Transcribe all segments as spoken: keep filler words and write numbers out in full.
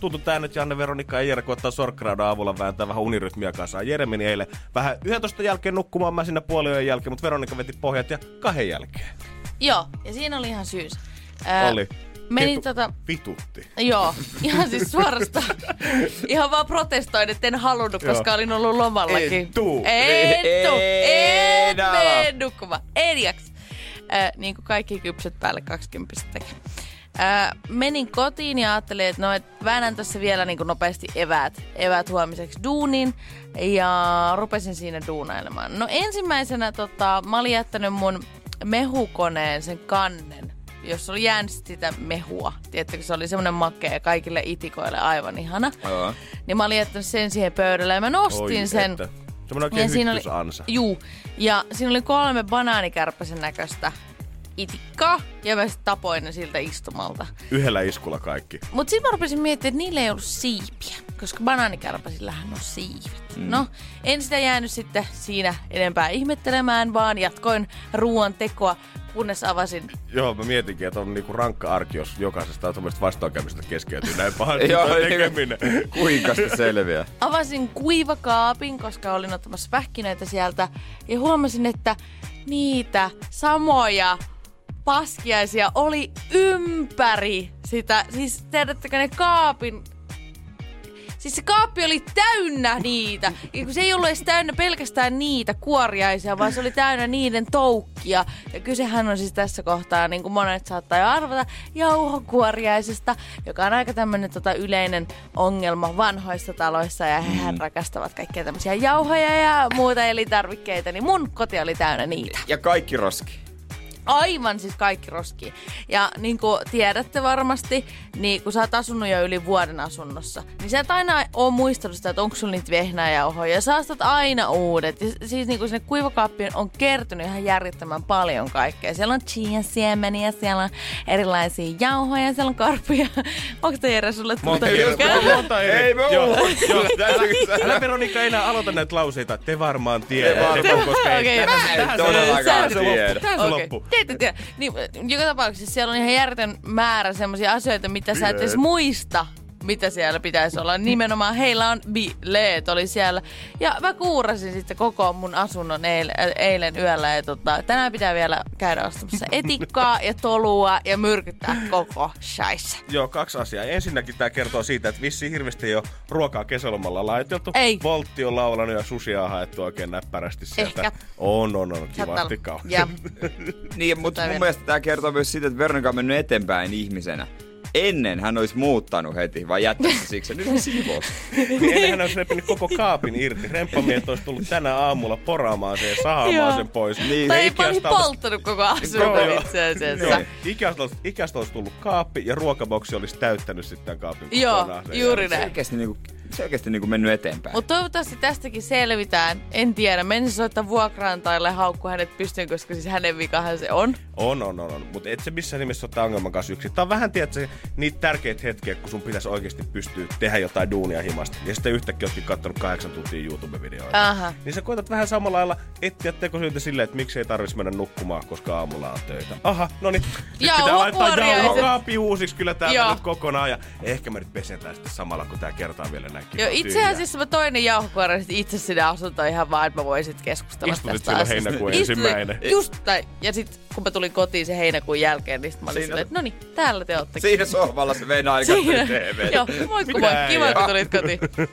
Tutut äänet Janne, Veronika ja Jere koittaa sorkkraudan avulla vääntää vähän unirytmiä kanssa. Jere meni eilen vähän yhdentoista jälkeen nukkumaan, mä siinä puoliajan jälkeen, mutta Veronika veti pohjat ja kahden jälkeen. Joo, ja siinä oli ihan syys. Ää, oli. Meni Pitu, tota... Pitutti. Joo, ihan siis suorastaan. Ihan vaan protestoin, että en halunnut, koska olin ollut lomallakin. En tuu. En tuu. En mene nukkumaan. En jaks. Ää, niin kuin kaikki kypset päälle kaksikymmentä tekee. Äh, menin kotiin ja ajattelin, että no, et väännän tässä vielä niin kuin nopeasti eväät, eväät huomiseksi duuniin ja rupesin siinä duunailemaan. No ensimmäisenä tota, mä olin jättänyt mun mehukoneen sen kannen, jossa oli jäänyt sitä mehua. Tiedättekö, se oli semmoinen makea kaikille itikoille, aivan ihana. Aivan. Niin mä olin jättänyt sen siihen pöydälle ja mä nostin Oi, sen. Että. Semmoinen oikein ja hyttysansa. Oli, juu, ja siinä oli kolme banaanikärpäsen näköistä itikkaa, ja mä sitten tapoin ne siltä istumalta. Yhdellä iskulla kaikki. Mut sit mä rupesin miettimään, että niillä ei ollut siipiä, koska banaanikärpäsillähän on siivet. Mm. No, en sitä jäänyt sitten siinä enempää ihmettelemään, vaan jatkoin ruoan tekoa, kunnes avasin. Joo, mä mietinkin, että on niinku rankka arki, jos jokaisesta on semmoista vastoinkäymistä keskeytyy näin pahan tekeminen. Kuinka se selviää? Avasin kuivakaapin, koska olin ottamassa pähkinöitä sieltä, ja huomasin, että niitä samoja paskiaisia oli ympäri sitä. Siis tiedättekö ne kaapin... Siis se kaappi oli täynnä niitä. Se ei ollut edes täynnä pelkästään niitä kuoriaisia, vaan se oli täynnä niiden toukkia. Ja kysehän on siis tässä kohtaa, niin kuin monet saattaa jo arvata, jauhokuoriaisesta, joka on aika tämmöinen tota, yleinen ongelma vanhoissa taloissa. Ja hehän mm. rakastavat kaikkia tämmöisiä jauhoja ja muuta elintarvikkeita, niin mun koti oli täynnä niitä. Ja kaikki roski. Aivan siis kaikki roski. Ja niin kuin tiedätte varmasti, niin kun sä oot asunut jo yli vuoden asunnossa, niin sä et aina ole muistanut sitä, että onko sulla niitä vehnäjauhoja. Ja sä ostat aina uudet. Ja siis niin kuin sinne kuivakaappiin on kertynyt ihan järjettömän paljon kaikkea. Siellä on chia siemeniä, siellä on erilaisia jauhoja, siellä on karpuja. Onko tämä Jere sulle monta ylkää? Monta eri. Ei me ole. Älä Veronika enää aloita näitä lauseita. Te varmaan tiedät. Tähän se loppu. Tähän se loppu. Niin, joka tapauksessa siellä on ihan järjetön määrä semmoisia asioita, mitä sä et edes muista, mitä siellä pitäisi olla. Nimenomaan heillä on bileet oli siellä. Ja mä kuurasin sitten koko mun asunnon eilen, eilen yöllä. Ja tota, tänään pitää vielä käydä ostamassa etikkaa ja tolua ja myrkyttää koko shaissa. Joo, kaksi asiaa. Ensinnäkin tää kertoo siitä, että vissiin hirveästi ei ole ruokaa kesälomalla laiteltu. Ei. Voltti on laulanut ja susia on haettu oikein näppärästi sieltä. Ehkä. On, on, on. Kivasti kauhean. Niin, mutta mun mielestä tää kertoo myös siitä, että Veronika on mennyt eteenpäin ihmisenä. Ennen hän olisi muuttanut heti, vai jättänyt siksi, nyt hän siivosi. Niin ennen hän olisi repinyt koko kaapin irti. Remppamiehet olisi tullut tänä aamulla poraamaan sen ja sahaamaan sen pois. Niin. Tai ei olisi polttanut koko asunnon itse asiassa. Ikästä olisi tullut kaappi ja ruokaboksi olisi täyttänyt sitten kaapin kokonaan. Joo, juuri näin. Selkeästi niinku, selkeästi niinku mennyt eteenpäin. Mutta toivottavasti tästäkin selvitään. En tiedä, menisin soittaa vuokraantajalle haukku hänet pystyyn, koska siis hänen vikahan se on. On, on, on. on. Mutta et se missään nimessä ottaa ongelman kanssa yksin. Tää on vähän, tiedätkö, niitä tärkeitä hetkiä, kun sun pitäisi oikeasti pystyä tehdä jotain duunia himasta. Ja sitten yhtäkkiä ootkin kattonut kahdeksan tuntia YouTube-videoita. Aha. Niin sä koetat vähän samalla lailla etsiä tekosyyntä silleen, että miksi ei tarvitsisi mennä nukkumaan, koska aamulla on töitä. Aha, no niin. Nyt pitää laittaa jauhokaapi uusiksi kyllä täällä nyt kokonaan. Ja ehkä mä nyt pesetään sitten samalla, kun tää kertaa vielä näkyy. Joo, itse asiassa mä toinen jauhokuori ja itse sinne asuntoon ihan vaan, että mä voin sit keskustella Istutit tästä asiasta. Heinäkuun ensimmäinen. Just tai, ja sit kun mä tulin kotiin sen heinäkuun jälkeen, niin sit mä olin silleen, että no niin, täällä te oottekin. Siinä sohvalla se vei naikatteli T V. Joo, moikku moi, kiva kun tulit kotiin.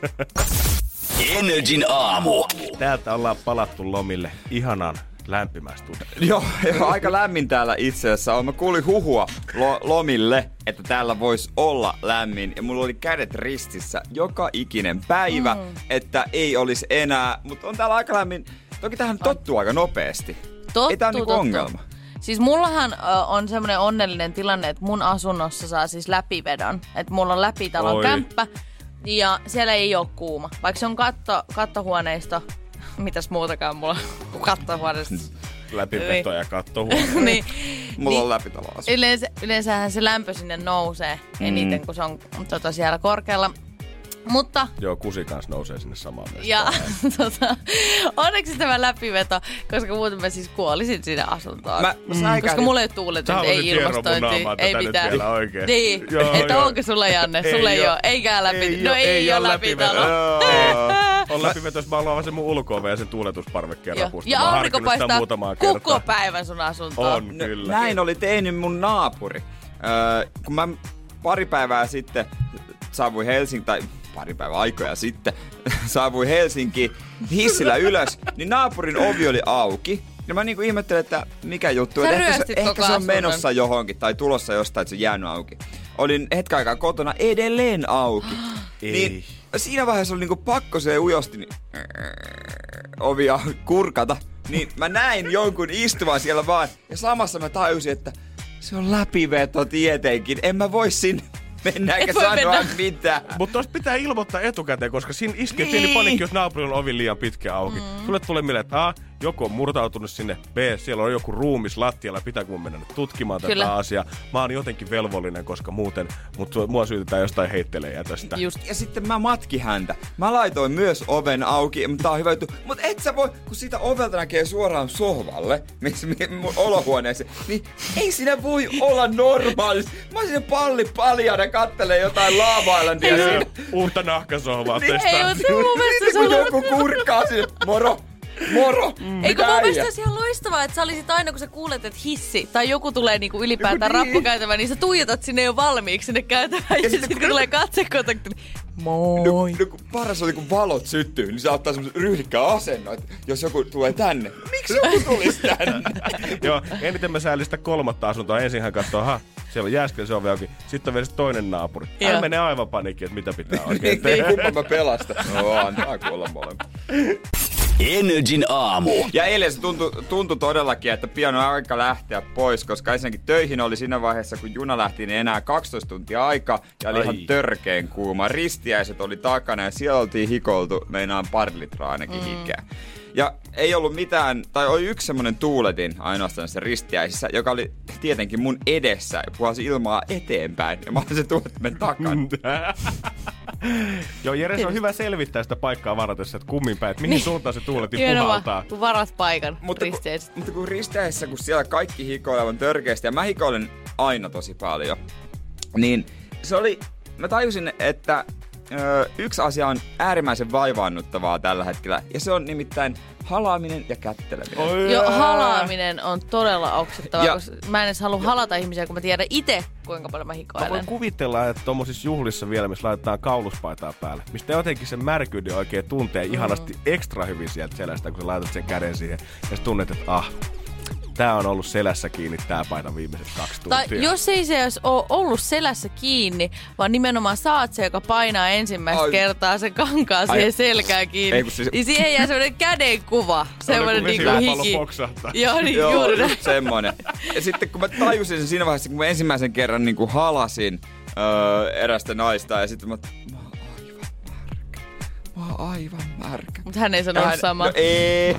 Energin aamu. Täältä ollaan palattu lomille ihanan lämpimästä tunteesta. Joo, joo, aika lämmin täällä itse asiassa on. Mä kuulin huhua lo- lomille, että täällä voisi olla lämmin. Ja mulla oli kädet ristissä joka ikinen päivä, mm. että ei olisi enää. Mutta on täällä aika lämmin. Toki tähän tottuu aika nopeasti. Tottu, ei tää on niinku ongelma. Siis mullahan uh, on semmoinen onnellinen tilanne, että mun asunnossa saa siis läpivedon. Että mulla on läpitalon kämppä. Ja siellä ei ole kuuma. Vaikka se on katto, kattohuoneisto, mitäs muutakaan mulla on kattohuoneisto. Läpiveto ja kattohuoneisto. Niin. Mulla on läpitaloasu. Yleensä, yleensähän se lämpö sinne nousee eniten, mm. kun se on tota, siellä korkealla. Mutta, joo, kusi kanssa nousee sinne samaan mestaan. Tota, onneksi tämä läpiveto, koska muuten mä siis kuolisin siinä asuntoon. Mä, mä koska mulla ei tuuletunut, ei ilmastointi, ei mitään. Niin, joo, että joo. Onko sulla, Janne? Sulla ei, ei ole, eikä läpi. Ei no ei, ei ole, ole läpivetoa. On läpiveto, jos mä haluan vaan sen mun ulko-oveen ja sen tuuletusparvekkeen rapusta. Ja aurinko paistaa koko päivän sun asuntoon. On, kyllä. Näin oli tehnyt mun naapuri. Kun mä pari päivää sitten saavuin Helsingin, tai pari päivää aikoja sitten, saavuin Helsinkiin hissillä ylös, niin naapurin ovi oli auki. Ja mä niinku ihmettelin, että mikä juttu, että ehkä, se, ehkä se on menossa johonkin tai tulossa jostain, että se on jäänyt auki. Olin hetken aikaa kotona edelleen auki. Niin siinä vaiheessa oli niinku pakko se ujosti niin ovia kurkata. Niin mä näin jonkun istuvan siellä vaan ja samassa mä tajusin, että se on läpiveto tietenkin. En mä voi sinne. Mennäänkö sanoa mennä. Mitään? Mutta tuosta pitää ilmoittaa etukäteen, koska siinä iskee niin. Pieni panikki, jos naapurilla on ovi liian pitkä auki. Mm. Sulle tulee mieleen, että A, joku on murtautunut sinne, B, siellä on joku ruumis lattialla, pitääkö mun mennä nyt tutkimaan kyllä. Tätä asiaa. Mä oon jotenkin velvollinen, koska muuten mut mua syytetään jostain heittelejä tästä. Just. Ja sitten mä matkin häntä. Mä laitoin myös oven auki, mutta tää on hyvä juttu. Mut et sä voi, kun siitä ovelta näkee suoraan sohvalle, missä mun olohuoneeseen, niin ei siinä voi olla normaalisti. Mä oon siinä palli paljana. Kattelee jotain laava-islandia. Uutta nahkasohvaa testaa. Niin joku kurkkaa sinne. Moro! Moro! Mm. Eikö mun mielestä olisi ihan loistavaa, että sä olisit aina, kun sä kuulet, että hissi tai joku tulee niinku ylipäätään niin. Rappukäytävään, niin sä tuijotat sinne jo valmiiksi sinne käytävään. Ja, ja sitten sit, kun tulee katsekontakti, niin moi! No, no, paras oli, kun valot syttyy, niin se ottaa semmoisen ryhdikkään asennon, jos joku tulee tänne. Miksi joku tulisi tänne? Joo, eniten mä säälin sitä kolmatta asuntoa. Ensinhän katsoo, aha, siellä on jääsken, se on vielä. Sitten on vielä toinen naapuri. Hän menee aivan paniikkiin, että mitä pitää oikein tehdä. Kumpa mä pelastan? No, antaa kuolla molemmat. Energin aamu. Ja eilen se tuntui, tuntui todellakin, että pian on aika lähteä pois, koska ensinnäkin töihin oli siinä vaiheessa, kun juna lähti, niin enää kaksitoista tuntia aika ja oli Ai. ihan törkeen kuuma. Ristiäiset oli takana ja siellä oltiin hikoiltu, meinaan pari litraa ainakin mm. hikeä. Ja ei ollut mitään, tai oli yksi semmoinen tuuletin ainoastaan se ristiäisissä, joka oli tietenkin mun edessä ja puhalsi ilmaa eteenpäin. Ja mä olin se tuuletimen takana. Joo, Jere, se on hyvä selvittää sitä paikkaa varatessa, että kummin päin, että mihin suuntaan se tuuletin puhaltaa. Kun varat paikan ristiäisissä. Mutta kun ristiäisissä, kun siellä kaikki hikoilee aivan törkeästi, ja mä hikoilen aina tosi paljon, niin se oli, mä tajusin, että Öö, yksi asia on äärimmäisen vaivaannuttavaa tällä hetkellä, ja se on nimittäin halaaminen ja kätteleminen. Oh, Joo, halaaminen on todella oksettavaa, ja, koska mä en edes halua halata ihmisiä, kun mä tiedän itse, kuinka paljon mä hikoilen. Mä voin kuvitella, että tuommoisissa juhlissa vielä, missä laitetaan kauluspaitaa päälle, mistä jotenkin sen märkyyden oikein tuntee mm. ihanasti ekstra hyvin sieltä selästä, kun sä laitat sen käden siihen, ja sä tunnet, että ah, tää on ollut selässä kiinni, tää paita viimeiset kaksi tuntia. Tai jos ei se edes ole ollut selässä kiinni, vaan nimenomaan saat se, joka painaa ensimmäistä Ai. kertaa sen kankaa Ai. siihen selkään kiinni. Ei, kun siis... niin siihen jää semmoinen kädenkuva. Semmoinen niin kuin hiki. Joo, niin Joo, juuri näin. Semmoinen. Ja sitten kun mä tajusin sen siinä vaiheessa, kun mä ensimmäisen kerran niin kuin halasin öö, erästä naista ja sitten mä... Mä oon aivan märkä. Mä oon aivan märkä. Mut hän ei sanonut hän... samaa. No, ei.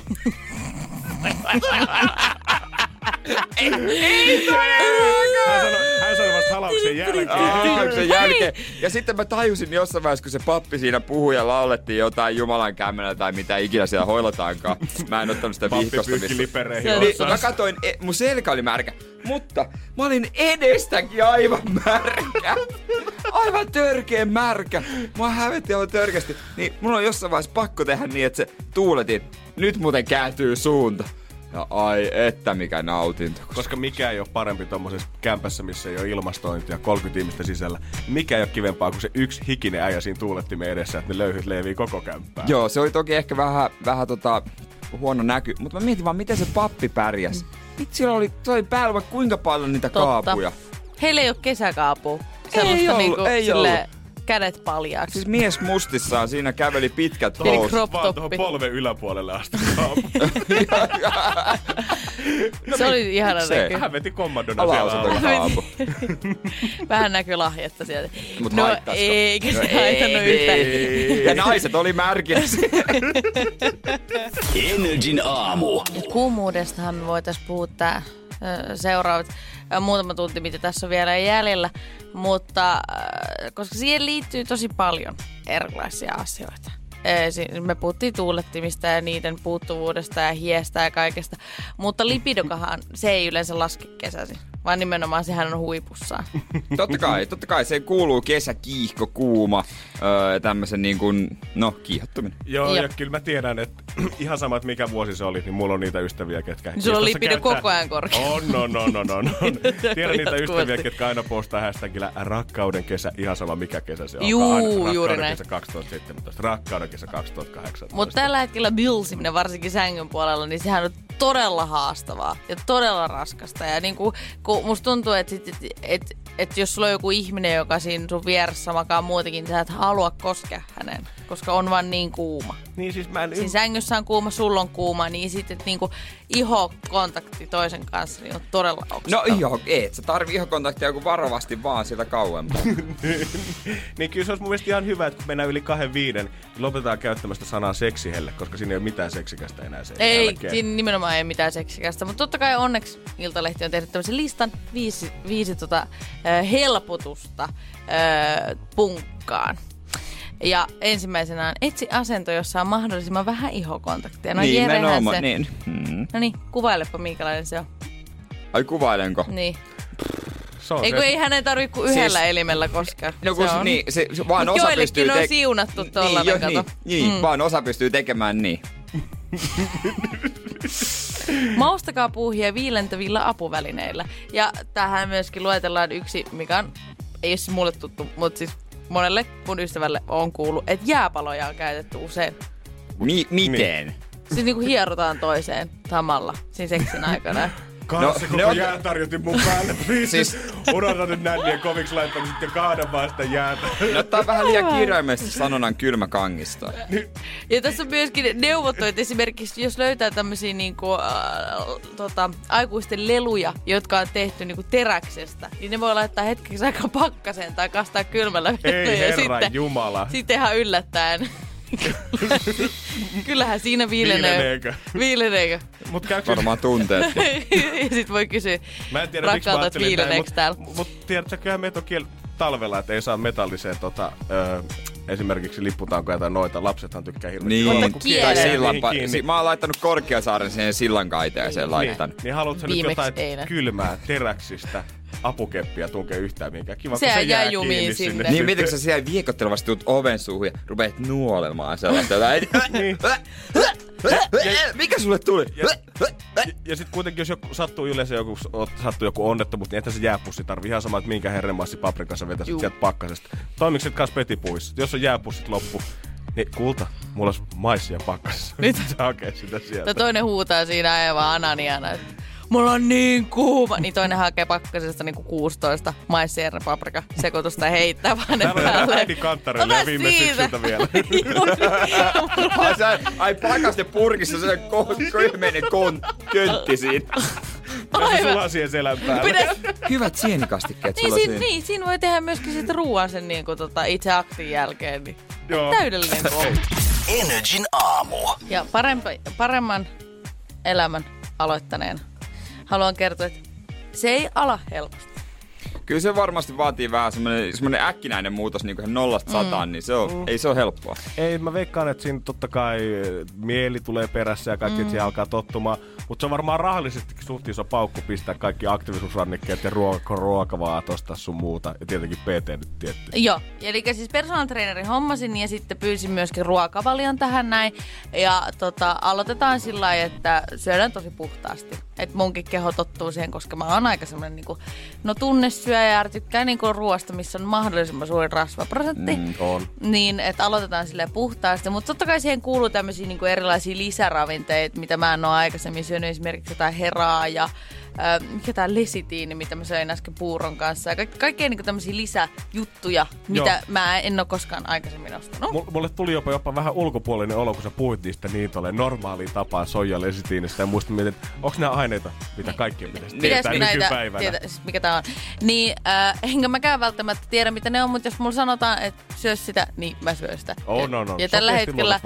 Ei, ei todellakaan! Hän sanoi vasta halauksen jälkeen. Halauksen jälkeen. Ja sitten mä tajusin jossain vaiheessa, kun se pappi siinä puhui ja laulettiin jotain Jumalan kämmenellä tai mitä ikinä siellä hoilataankaan. Mä en ottanut sitä vihkosta. Pappi pyyhki lipereihin osaan. Mä katsoin, mun selkä oli märkä, mutta mä olin edestäkin aivan märkä. Aivan törkeen märkä. Mua hävetti aivan törkeästi. Niin mun on jossain vaiheessa pakko tehdä niin, että se tuuletin. Nyt muuten kääntyy suunta. Ja ai että mikä nautinto. Koska mikä ei ole parempi tommosessa kämpässä, missä ei ole ilmastointia, kolmekymmentä ihmistä sisällä. Mikä ei ole kivempaa kuin se yksi hikinen äijä siinä tuulettimen edessä, että ne löyhyt leivii koko kämppää. Joo, se oli toki ehkä vähän, vähän tota, huono näky. Mutta mä mietin vaan, miten se pappi pärjäsi. Mitä siellä oli, oli päällä vaan kuinka paljon niitä Totta. kaapuja. Heillä ei ole kesäkaapua. Ei ollut, niinku, ei silleen... ollut. Kädet paljaaksi. Siis mies mustissaan siinä käveli pitkät housut. Vaan tuohon polven yläpuolelle asti. No, se oli ihana näkyy. Hän veti kommandona siellä. Vähän näkyy lahjetta sieltä. Mut no eikä se no, haitannut yhtään. Ja naiset oli märkinä. Energin aamu. Ja kuumuudestahan me voitaisiin puhua tää seuraavat muutama tunti, mitä tässä on vielä jäljellä. Mutta koska siihen liittyy tosi paljon erilaisia asioita. Me puhuttiin tuulettimista ja niiden puuttuvuudesta ja hiestä ja kaikesta. Mutta lipidokahan se ei yleensä laske kesäsi, vaan nimenomaan sehän on huipussaan. Totta kai, totta kai se kuuluu kesä, kiihko, kuuma, öö, tämmöisen niin kuin, no, kiihottuminen. Joo, ja, ja kyllä mä tiedän, että ihan sama, että mikä vuosi se oli, niin mulla on niitä ystäviä, ketkä... Sulla on lipido käyttää... koko ajan korkea. On, on, on, on, on. Tiedän niitä ystäviä, ketkä aina postaa hashtagillä rakkauden kesä, ihan sama mikä kesä se on. Juu, aina, juuri näin. Rakkauden kesä kaksituhattaseitsemäntoista, rakkauden kesä kaksituhattakahdeksantoista. Mutta tällä hetkellä bilsiminen, varsinkin sängyn puolella, niin sehän on todella haastavaa ja todella raskasta. Ja niin kuin, kun musta tuntuu, että et, et, et, et jos sulla on joku ihminen, joka siinä sun vieressä makaa muutenkin, niin sä et halua koskea häneen, koska on vaan niin kuuma. Niin siis mä en... Siinä sängyssä on kuuma, sulla on kuuma, niin sitten niinku ihokontakti toisen kanssa niin on todella oksettava. No iho, et sä tarvii ihokontaktia joku varovasti vaan sieltä kauempaa. Niin kyllä se olisi mun mielestä ihan hyvä, että kun mennään yli kahden viiden, niin lopetetaan käyttämästä sanaa seksihelle, koska siinä ei ole mitään seksikästä enää sen ei, jälkeen. Ei, nimenomaan ei mitään seksikästä, mutta totta kai onneksi Ilta-Lehti on tehnyt tämmöisen listan viisi, viisi tota, helpotusta äh, punkkaan. Ja ensimmäisenä on etsi asento, jossa on mahdollisimman vähän ihokontaktia. No niin, Jerehän se. Niin. Mm. No niin, kuvailepa minkälainen se on. Ai kuvailenko? Niin. Eikö ei hänen tarvitse kuin yhdellä siis, elimellä koskea. No kun se on. Niin, se, se, vaan osa pystyy te- on siunattu tuolla. Niin, jo, niin, niin mm. vaan osa pystyy tekemään niin. Maustakaa puuhia viilentävillä apuvälineillä. Ja tähän myöskin luetellaan yksi, mikä on, ei ole mulle tuttu, mutta siis... Monelle mun ystävälle on kuullut, että jääpaloja on käytetty usein. Mi- miten? Siis niinku hierotaan toiseen samalla, siinä seksin aikana. Kansi, no, koko jää tarjotin mun päälle, please. Siis... Unohdan nyt nännien koviksi laittamisen ja kahden vaan sitä jäätä. No tää on vähän liian kirjaimellisesti sanonan kylmä kangista. Ja tässä on myöskin neuvottu, että esimerkiksi jos löytää tämmösiä niinku, äh, tota, aikuisten leluja, jotka on tehty niinku teräksestä, niin ne voi laittaa hetkeksi aika pakkaseen tai kastaa kylmällä. Ei herra jumala. Sittenhän yllättäen. Kyllähän siinä viilenee. Viileneekö? Viileneekö? Mut käykö? Varmaan tunteet. Ja sit voi kysyä, mä en tiedä, rakkautat viileneeksi täällä. Mut, mut tiedätkö, kyllähän meitä on kiel talvella, että ei saa metalliseen tota... Öö, esimerkiksi lipputankoja tai noita. Lapsethan tykkää hirveästi. Niin, tai sillanpa- si- mä oon laittanut Korkeasaaren siihen sillankaiteeseen laittanut. Niin, niin haluatko nyt jotain eilen kylmää teräksistä apukeppiä tunkea yhtään mihinkään? Kiva, se kun se jää kiinni sinne. sinne. Niin, mietin, kun sä siellä viekottelevasti tuut oven suuhun ja rupeat nuolemaan sellaista. Niin. Mikä sulle tuli? Ja, ja, ja sit kuitenkin, jos joku, sattuu yleensä joku, sattuu joku onnettomuus, niin että se jääpussi tarvii ihan sama, että minkä herrenmassi paprikassa vetäisit Juh. sieltä pakkasesta. Toimikset kanssa petipuissa. Jos on jääpussit loppu, niin kulta, mulla olisi maissia pakkasessa. Nyt sä hakee sitä sieltä. Tää toinen huutaa siinä aivan ananiana, että mulla on niin kuuma. Niin toinen hakee pakkasesta niinku kuusitoista maissierra paprika sekoitusta ja heittää vaan ne päälle. Täällä on äiti kantarelle viime syksyltä vielä. ai, sä, ai pakasten purkissa se köhmeinen köntti siinä. Ai sulla on siihen selän päällä. Pidä... Hyvät sienikastikkeet niin, sulla siin, siinä. Niin, siinä voi tehdä myöskin sitten ruoan sen niinku tota itse aktin jälkeen. Niin. Joo. Täydellinen koulu. Energin aamu. Ja parempi, paremman elämän aloittaneena haluan kertoa, että se ei ala helposti. Kyllä se varmasti vaatii vähän semmoinen, semmoinen äkkinäinen muutos niin kuin nollasta sataan, mm. niin se on, mm. ei se ole helppoa. Ei, mä veikkaan, että siinä totta kai mieli tulee perässä ja kaikki, mm. siihen alkaa tottumaan. Mutta se on varmaan rahallisesti suht iso paukku pistää kaikki aktiivisuusrannikkeet ja ruoka, ruokavaatosta sun muuta. Ja tietenkin P T nyt tietty. Joo, eli siis personal trainerin hommasin ja sitten pyysin myöskin ruokavalion tähän näin. Ja tota, aloitetaan sillä lailla, että syödään tosi puhtaasti. Että munkin keho tottuu siihen, koska mä oon aika semmoinen niinku, no tunnesyöjä ja tykkään niinku ruoasta, missä on mahdollisimman suuri rasvaprosentti. Mm, on. Niin, että aloitetaan silleen puhtaasti. Mutta totta kai siihen kuuluu tämmöisiä niinku erilaisia lisäravinteita, mitä mä en ole aikaisemmin syönyt. Esimerkiksi jotain heraa ja äh, mikä tää lesitiini, mitä mä söin äsken puuron kanssa. Ja ka- kaikkea niinku tämmösiä lisäjuttuja, mitä Joo. mä en oo koskaan aikaisemmin ostanut. M- mulle tuli jopa, jopa vähän ulkopuolinen olo, kun sä puhuit niistä niin tolleen normaaliin tapaan soija lesitiinistä. Ja muista mietin, että onks nää aineita, mitä kaikki pitäisi tietää nykypäivänä. Tietä, siis mikä tää on. Niin, äh, enkä mäkään välttämättä tiedä, mitä ne on, mutta jos mulla sanotaan, että syö sitä, niin mä syön sitä. Oh, ja, no, no. ja tällä hetkellä...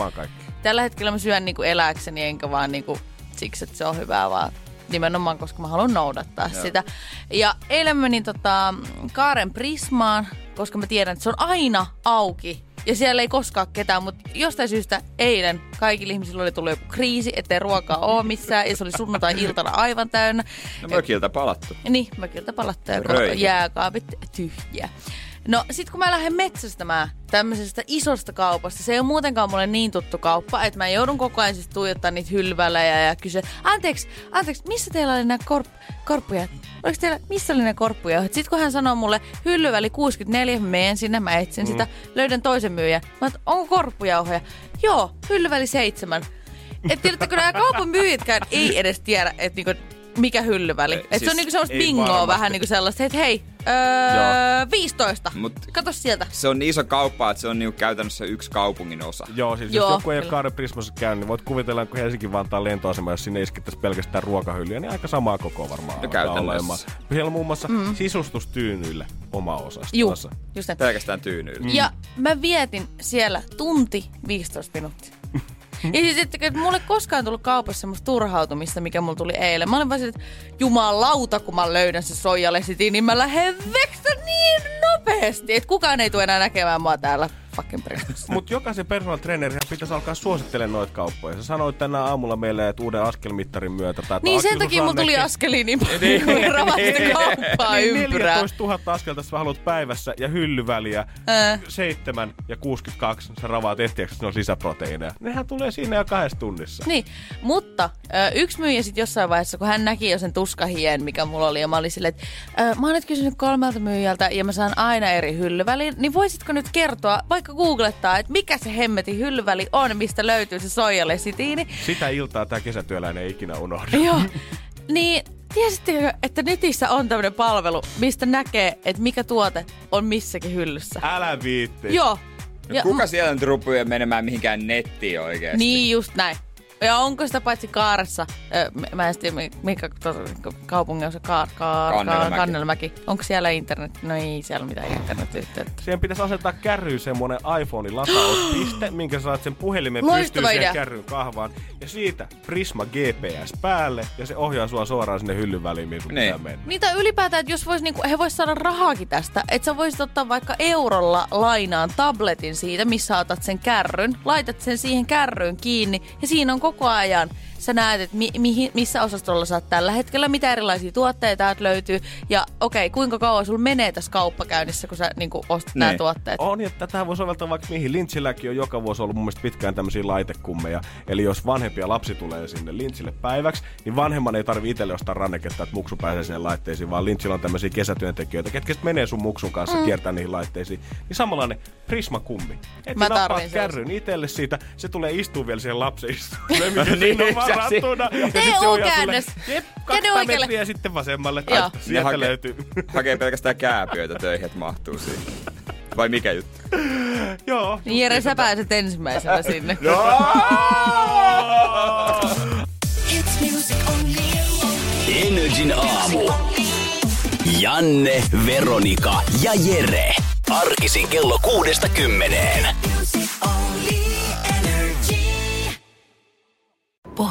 Tällä hetkellä mä syön niinku elääkseni, enkä vaan niinku siksi, että se on hyvää, vaan nimenomaan, koska mä haluan noudattaa Joo. sitä. Ja eilen menin tota Kaaren Prismaan, koska mä tiedän, että se on aina auki. Ja siellä ei koskaan ketään, mutta jostain syystä eilen kaikilla ihmisillä oli tullut joku kriisi, ettei ruokaa ole missään. Ja se oli sunnuntai-iltana aivan täynnä. No mökiltä palattu. Niin, mökiltä palattu ja Röihin. Jääkaapit tyhjä. No sit kun mä lähden metsästämään tämmöisestä isosta kaupasta, se ei ole muutenkaan mulle niin tuttu kauppa, että mä joudun koko ajan siis tuijottaa niitä hylvälejä ja kysyä, anteeksi, anteeksi, missä teillä oli nää korp, korppuja? Oliko teillä, missä oli nää korppuja? Sit kun hän sanoo mulle, hyllyväli kuusikymmentäneljä, mä menen sinne, mä etsin mm. sitä, löydän toisen myyjän. Mä oon, onko korppujauhoja? Joo, hyllyväli seitsemän. Et tiedättekö nää kaupan myyjitkään ei edes tiedä, että niinku... Mikä hyllyväli? Että siis se on niinku semmoista bingoa varmasti. Vähän niinku sellaista, että hei, öö, viisitoista, Mut kato sieltä. Se on niin iso kauppa, että se on niinku käytännössä yksi kaupungin osa. Joo, siis Joo, jos joku ei ole Kaaren Prismassa käynyt, niin voit kuvitella, kun Helsingin Vantaan lentoasema, jos sinne iskittäisiin pelkästään ruokahyllyä, niin aika samaa kokoa varmaan no, alkaa olemaan. Siellä on muun muassa mm. sisustustyynyille oma osasta. Juu, just näin. Pelkästään tyynyille. Mm. Ja mä vietin siellä tunti viisitoista minuuttia. Ja siis, että mulle koskaan tullut kaupassa semmoista turhautumista, mikä mulla tuli eilen. Mä olin vaan silleen, että jumalauta, kun mä löydän se soijalesitiin, niin mä lähden vekstä niin nopeasti, että kukaan ei tule enää näkemään mua täällä fucking Prismassa. Mut jokaisen personal trainerihan pitäisi alkaa suosittelemaan noita kauppoja. Sä sanoit tänään aamulla meille, että uuden askelmittarin myötä. Tai niin sen takia mulla tuli askeliin niin paljon, kun ravasti kauppaa ympyrää. neljätoistatuhatta askelta, jos haluat päivässä ja hyllyväliä äh. seitsemän ja kuusikymmentäkaksi, sä ravaat ehtiäksi, että ne on lisäproteiineja. Nehän tulee siinä jo kahdessa tunnissa. Niin, mutta äh, yksi myyjä sitten jossain vaiheessa, kun hän näki jo sen tuskahien, mikä mulla oli, ja mä olin silleen, että äh, mä oon nyt kysynyt kolmelta myyjältä, ja mä saan aina eri hyllyväliin, niin voisitko nyt kertoa, googlettaa, että mikä se hemmetin hyllyväli on, mistä löytyy se soijalesitiini. Sitä iltaa tämä kesätyöläinen ei ikinä unohda. Joo. Niin, tiesittekö, että netissä on tämmöinen palvelu, mistä näkee, että mikä tuote on missäkin hyllyssä? Älä viitti. Joo. No, ja kuka m- siellä nyt rupuja menemään mihinkään nettiin oikeasti? Niin, just näin. Ja onko sitä paitsi Kaaressa, äh, mä en tiedä, mikä kaupungin osa, Kaar, Kaar, Kannelmäki. Kannelmäki, onko siellä internet? No ei siellä mitään internet-yhteyttä. Siihen pitäisi asentaa kärryyn semmoinen iPhone-latauspiste, minkä saat sen puhelimen pystyyn siihen kärryyn kahvaan. Ja siitä Prisma G P S päälle, ja se ohjaa sua suoraan sinne hyllyn väliin, mihin sun pitää mennä. Niitä ylipäätään, että jos vois, niinku, he vois saada rahaakin tästä, että sä voisit ottaa vaikka eurolla lainaan tabletin siitä, missä otat sen kärryn, laitat sen siihen kärryyn kiinni, ja siinä on koko Koko ajan sä näet, että mi- mi- missä osastolla sä oot tällä hetkellä, mitä erilaisia tuotteita löytyy ja okei, okay, kuinka kauan sulla menee tässä kauppakäynnissä, kun sä niinku ostat nämä tuotteet. On, ja tätä voi soveltaa vaikka mihin. Lintsilläkin on joka vuosi ollut mun mielestä pitkään tämmöisiä laitekummeja. Eli jos vanhempi ja lapsi tulee sinne Lintsille päiväksi, niin vanhemman ei tarvi itselle ostaa ranneketta, että muksu pääsee sinne laitteisiin, vaan Lintsillä on tämmöisiä kesätyöntekijöitä, ketkä sitten menee sun muksun kanssa mm. kiertää niihin laitteisiin. Niin samanlainen Prisma-kummi. Et mä tarvin kärryn itselle siitä, se tulee istua vielä siihen lapsen istuun. Rattuna, ja sitten se ohjaa sulle, jep, kaksikymmentä metriä ja sitten vasemmalle. Ai, sieltä hake, löytyy. Hakee pelkästään kääpiöitä töihin, että mahtuu siihen. Vai mikä juttu? Joo. Jere, sä pääset ensimmäisenä sinne. Energin aamu. Janne, Veronika ja Jere. Arkisin kello kuudesta kymmeneen.